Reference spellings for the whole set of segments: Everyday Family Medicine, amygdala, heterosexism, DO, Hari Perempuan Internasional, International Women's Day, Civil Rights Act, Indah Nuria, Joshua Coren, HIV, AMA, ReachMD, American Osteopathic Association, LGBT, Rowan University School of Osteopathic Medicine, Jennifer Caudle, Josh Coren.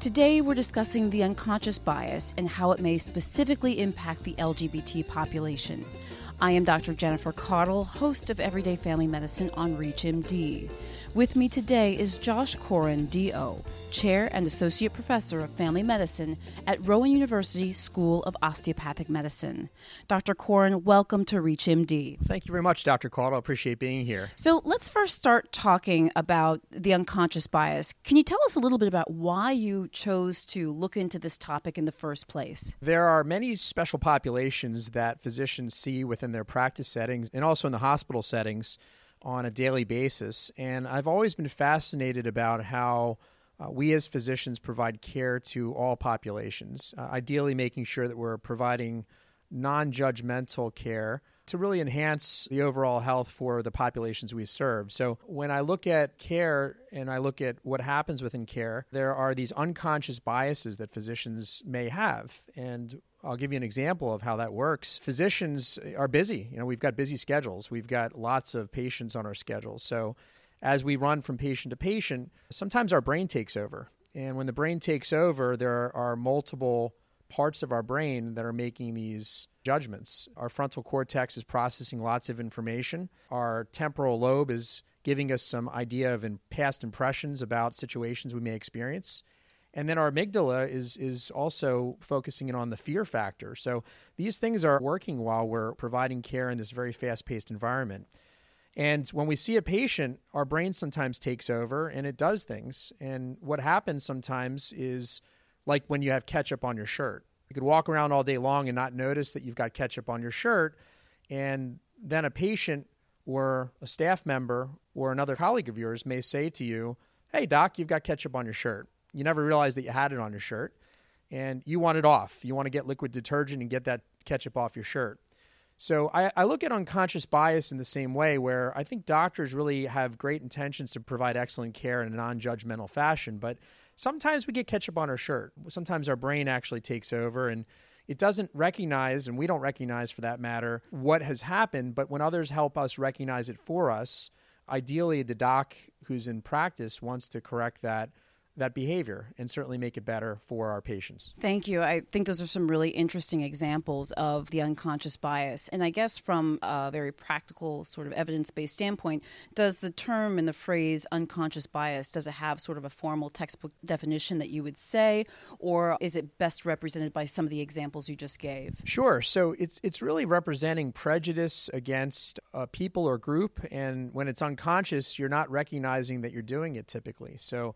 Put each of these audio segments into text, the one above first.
Today, we're discussing the unconscious bias and how it may specifically impact the LGBT population. I am Dr. Jennifer Caudle, host of Everyday Family Medicine on ReachMD. With me today is Josh Coren, DO, Chair and Associate Professor of Family Medicine at Rowan University School of Osteopathic Medicine. Dr. Coren, welcome to ReachMD. Thank you very much, Dr. Caudle. I appreciate being here. So let's first start talking about the unconscious bias. Can you tell us a little bit about why you chose to look into this topic in the first place? There are many special populations that physicians see within their practice settings and also in the hospital settings on a daily basis. And I've always been fascinated about how we as physicians provide care to all populations, ideally making sure that we're providing non-judgmental care to really enhance the overall health for the populations we serve. So when I look at care and I look at what happens within care, there are these unconscious biases that physicians may have. And I'll give you an example of how that works. Physicians are busy. You know, we've got busy schedules. We've got lots of patients on our schedule. So as we run from patient to patient, sometimes our brain takes over. And when the brain takes over, there are multiple parts of our brain that are making these judgments. Our frontal cortex is processing lots of information. Our temporal lobe is giving us some idea of past impressions about situations we may experience. And then our amygdala is also focusing in on the fear factor. So these things are working while we're providing care in this very fast-paced environment. And when we see a patient, our brain sometimes takes over and it does things. And what happens sometimes is like when you have ketchup on your shirt. You could walk around all day long and not notice that you've got ketchup on your shirt. And then a patient or a staff member or another colleague of yours may say to you, "Hey, doc, you've got ketchup on your shirt." You never realized that you had it on your shirt, and you want it off. You want to get liquid detergent and get that ketchup off your shirt. So I look at unconscious bias in the same way, where I think doctors really have great intentions to provide excellent care in a non-judgmental fashion, but sometimes we get ketchup on our shirt. Sometimes our brain actually takes over, and it doesn't recognize, and we don't recognize for that matter, what has happened, but when others help us recognize it for us, ideally the doc who's in practice wants to correct that behavior and certainly make it better for our patients. Thank you. I think those are some really interesting examples of the unconscious bias. And I guess from a very practical sort of evidence-based standpoint, does the term and the phrase unconscious bias, does it have sort of a formal textbook definition that you would say, or is it best represented by some of the examples you just gave? Sure. So it's really representing prejudice against a people or group. And when it's unconscious, you're not recognizing that you're doing it typically. So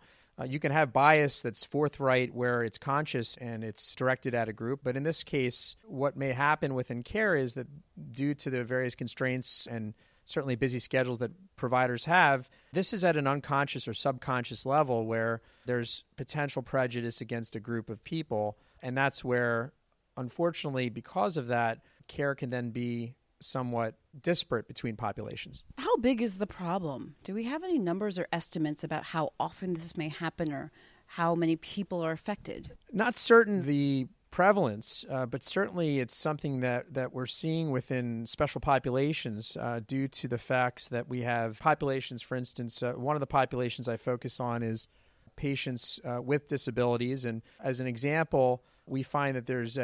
you can have bias that's forthright where it's conscious and it's directed at a group. But in this case, what may happen within care is that due to the various constraints and certainly busy schedules that providers have, this is at an unconscious or subconscious level where there's potential prejudice against a group of people. And that's where, unfortunately, because of that, care can then be somewhat disparate between populations. How big is the problem? Do we have any numbers or estimates about how often this may happen or how many people are affected? Not certain the prevalence, but certainly it's something that we're seeing within special populations due to the facts that we have populations. For instance, one of the populations I focus on is patients with disabilities. And as an example, we find that there's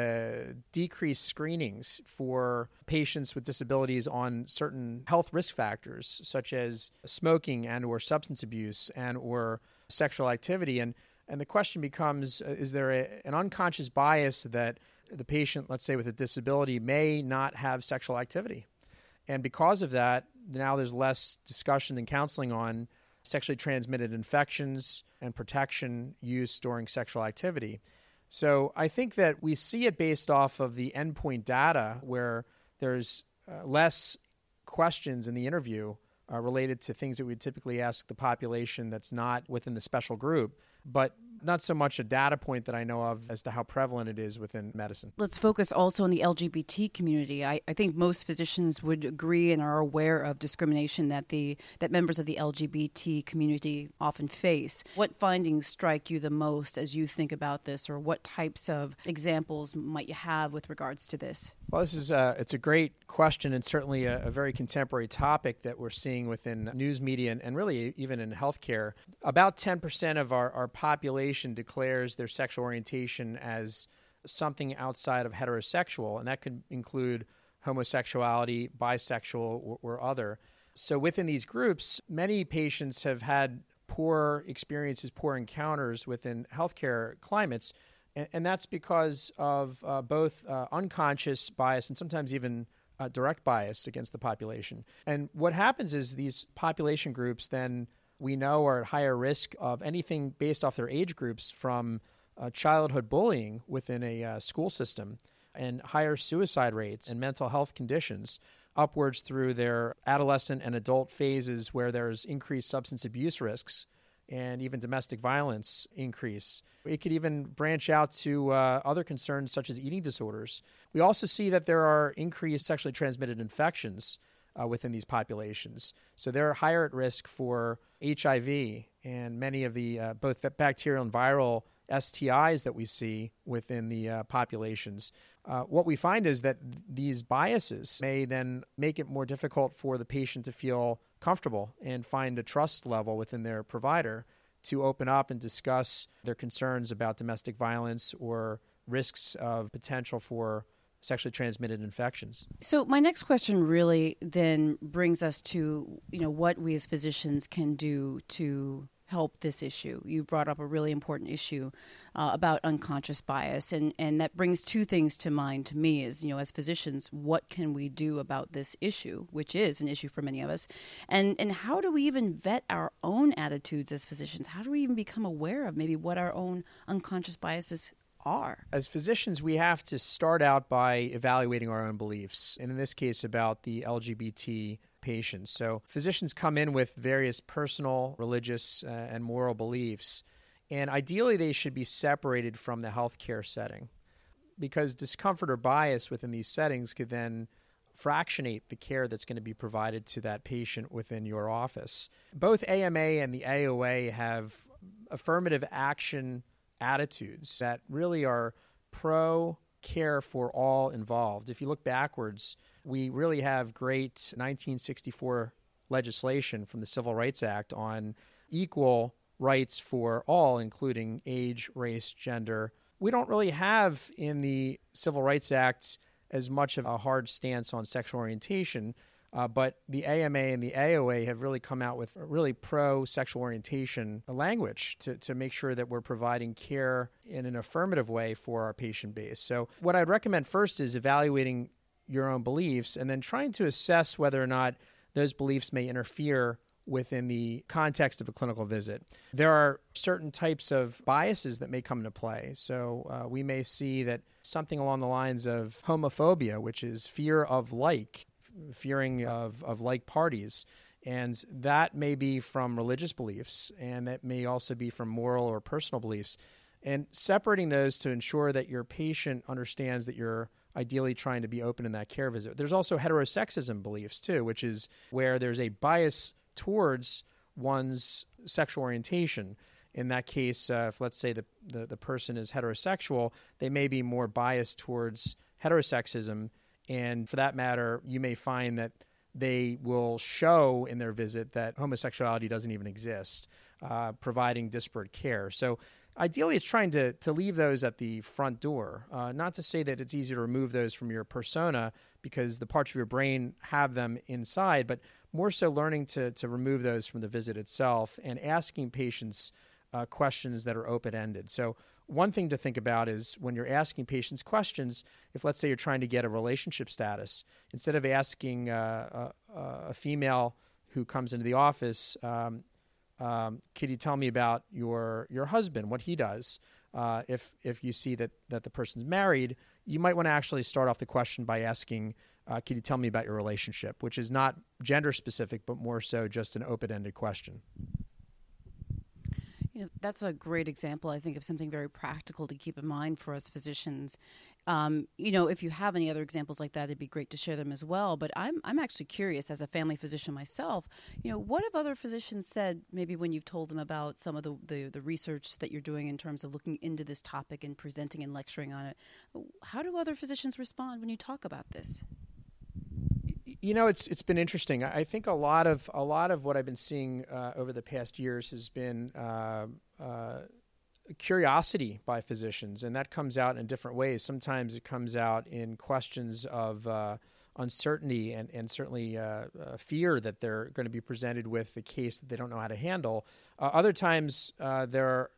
decreased screenings for patients with disabilities on certain health risk factors, such as smoking and or substance abuse and or sexual activity. And the question becomes, is there an unconscious bias that the patient, let's say with a disability, may not have sexual activity? And because of that, now there's less discussion and counseling on sexually transmitted infections and protection used during sexual activity. So I think that we see it based off of the endpoint data where there's less questions in the interview related to things that we typically ask the population that's not within the special group, but not so much a data point that I know of as to how prevalent it is within medicine. Let's focus also on the LGBT community. I think most physicians would agree and are aware of discrimination that that members of the LGBT community often face. What findings strike you the most as you think about this, or what types of examples might you have with regards to this? Well, this is it's a great question, and certainly a very contemporary topic that we're seeing within news media and really even in healthcare. About 10% of our population declares their sexual orientation as something outside of heterosexual, and that could include homosexuality, bisexual, or other. So within these groups, many patients have had poor experiences, poor encounters within healthcare climates. And that's because of both unconscious bias and sometimes even direct bias against the population. And what happens is these population groups then we know are at higher risk of anything based off their age groups from childhood bullying within a school system and higher suicide rates and mental health conditions upwards through their adolescent and adult phases where there's increased substance abuse risks and even domestic violence increase. It could even branch out to other concerns such as eating disorders. We also see that there are increased sexually transmitted infections within these populations. So they're higher at risk for HIV and many of the both bacterial and viral STIs that we see within the populations. What we find is that these biases may then make it more difficult for the patient to feel comfortable and find a trust level within their provider to open up and discuss their concerns about domestic violence or risks of potential for sexually transmitted infections. So my next question really then brings us to, what we as physicians can do to help this issue. You brought up a really important issue about unconscious bias, and that brings two things to mind to me is, as physicians, what can we do about this issue, which is an issue for many of us, and how do we even vet our own attitudes as physicians? How do we even become aware of maybe what our own unconscious biases are? As physicians, we have to start out by evaluating our own beliefs, and in this case about the LGBT patients. So physicians come in with various personal, religious, and moral beliefs, and ideally they should be separated from the healthcare setting because discomfort or bias within these settings could then fractionate the care that's going to be provided to that patient within your office. Both AMA and the AOA have affirmative action attitudes that really are pro-care for all involved. If you look backwards, we really have great 1964 legislation from the Civil Rights Act on equal rights for all, including age, race, gender. We don't really have in the Civil Rights Act as much of a hard stance on sexual orientation, but the AMA and the AOA have really come out with a really pro-sexual orientation language to make sure that we're providing care in an affirmative way for our patient base. So what I'd recommend first is evaluating your own beliefs, and then trying to assess whether or not those beliefs may interfere within the context of a clinical visit. There are certain types of biases that may come into play. So we may see that something along the lines of homophobia, which is fear of fearing of like parties. And that may be from religious beliefs, and that may also be from moral or personal beliefs. And separating those to ensure that your patient understands that you're ideally trying to be open in that care visit. There's also heterosexism beliefs too, which is where there's a bias towards one's sexual orientation. In that case, if let's say the person is heterosexual, they may be more biased towards heterosexism. And for that matter, you may find that they will show in their visit that homosexuality doesn't even exist, providing disparate care. So ideally, it's trying to leave those at the front door. Not to say that it's easy to remove those from your persona because the parts of your brain have them inside, but more so learning to remove those from the visit itself and asking patients questions that are open-ended. So one thing to think about is when you're asking patients questions, if let's say you're trying to get a relationship status, instead of asking a female who comes into the office, could you tell me about your husband, what he does? If you see that the person's married, you might want to actually start off the question by asking, could you tell me about your relationship, which is not gender specific, but more so just an open-ended question. You know, that's a great example, I think, of something very practical to keep in mind for us physicians. You know, if you have any other examples like that, it'd be great to share them as well. But I'm actually curious, as a family physician myself, you know, what have other physicians said maybe when you've told them about some of the research that you're doing in terms of looking into this topic and presenting and lecturing on it? How do other physicians respond when you talk about this? You know, it's been interesting. I think a lot of what I've been seeing over the past years has been curiosity by physicians, and that comes out in different ways. Sometimes it comes out in questions of uncertainty and certainly fear that they're going to be presented with a case that they don't know how to handle. Other times, their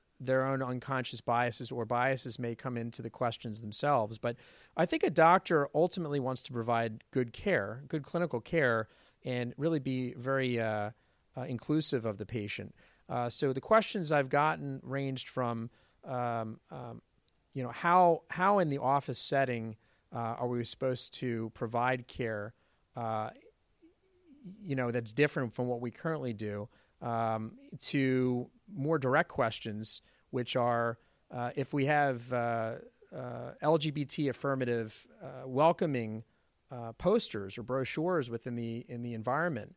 own unconscious biases may come into the questions themselves. But I think a doctor ultimately wants to provide good care, good clinical care, and really be very inclusive of the patient. So the questions I've gotten ranged from, you know, how in the office setting are we supposed to provide care, you know, that's different from what we currently do, to more direct questions, which are if we have LGBT affirmative welcoming posters or brochures within the environment,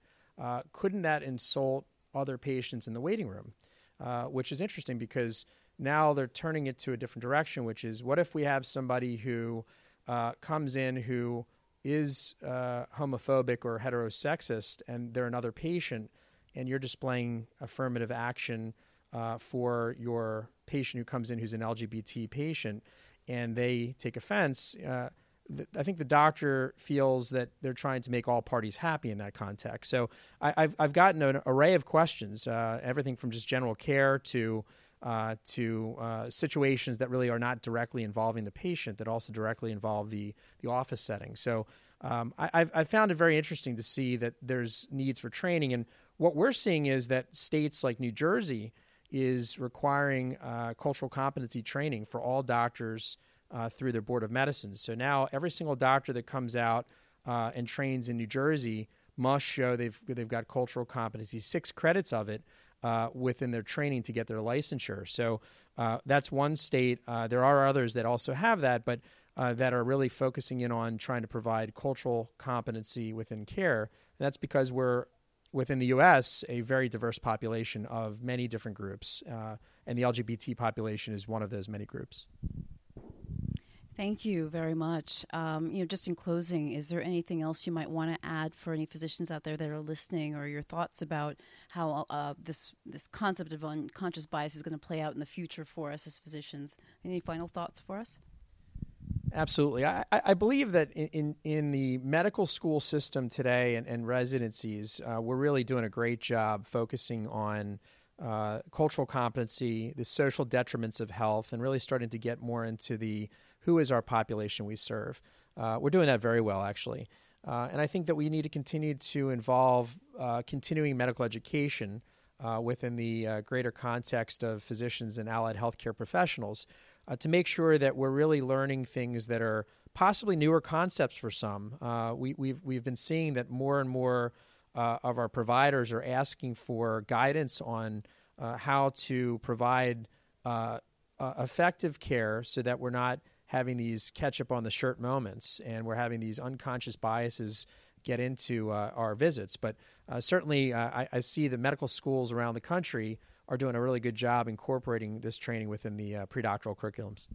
couldn't that insult other patients in the waiting room? Which is interesting because now they're turning it to a different direction, which is what if we have somebody who comes in who is homophobic or heterosexist and they're another patient, and you're displaying affirmative action for your patient who comes in who's an LGBT patient, and they take offense, I think the doctor feels that they're trying to make all parties happy in that context. So I've gotten an array of questions, everything from just general care to situations that really are not directly involving the patient that also directly involve the office setting. So I've found it very interesting to see that there's needs for training. And what we're seeing is that states like New Jersey is requiring cultural competency training for all doctors through their Board of Medicine. So now every single doctor that comes out and trains in New Jersey must show they've got cultural competency, 6 credits of it within their training to get their licensure. So that's one state. There are others that also have that, but that are really focusing in on trying to provide cultural competency within care. And that's because we're within the U.S., a very diverse population of many different groups, and the LGBT population is one of those many groups. Thank you very much. You know, just in closing, is there anything else you might want to add for any physicians out there that are listening, or your thoughts about how this concept of unconscious bias is going to play out in the future for us as physicians? Any final thoughts for us? Absolutely. I believe that in the medical school system today and residencies, we're really doing a great job focusing on cultural competency, the social detriments of health, and really starting to get more into the who is our population we serve. We're doing that very well, actually. And I think that we need to continue to involve continuing medical education within the greater context of physicians and allied healthcare professionals, to make sure that we're really learning things that are possibly newer concepts for some. We've been seeing that more and more of our providers are asking for guidance on how to provide effective care so that we're not having these catch-up-on-the-shirt moments and we're having these unconscious biases get into our visits. But certainly I see the medical schools around the country are doing a really good job incorporating this training within the predoctoral curriculums.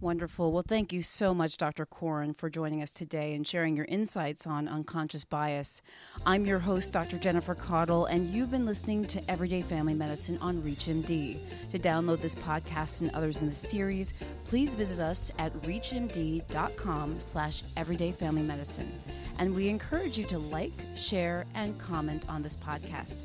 Wonderful. Well, thank you so much, Dr. Coren, for joining us today and sharing your insights on unconscious bias. I'm your host, Dr. Jennifer Caudle, and you've been listening to Everyday Family Medicine on ReachMD. To download this podcast and others in the series, please visit us at reachmd.com/everydayfamilymedicine. And we encourage you to like, share, and comment on this podcast.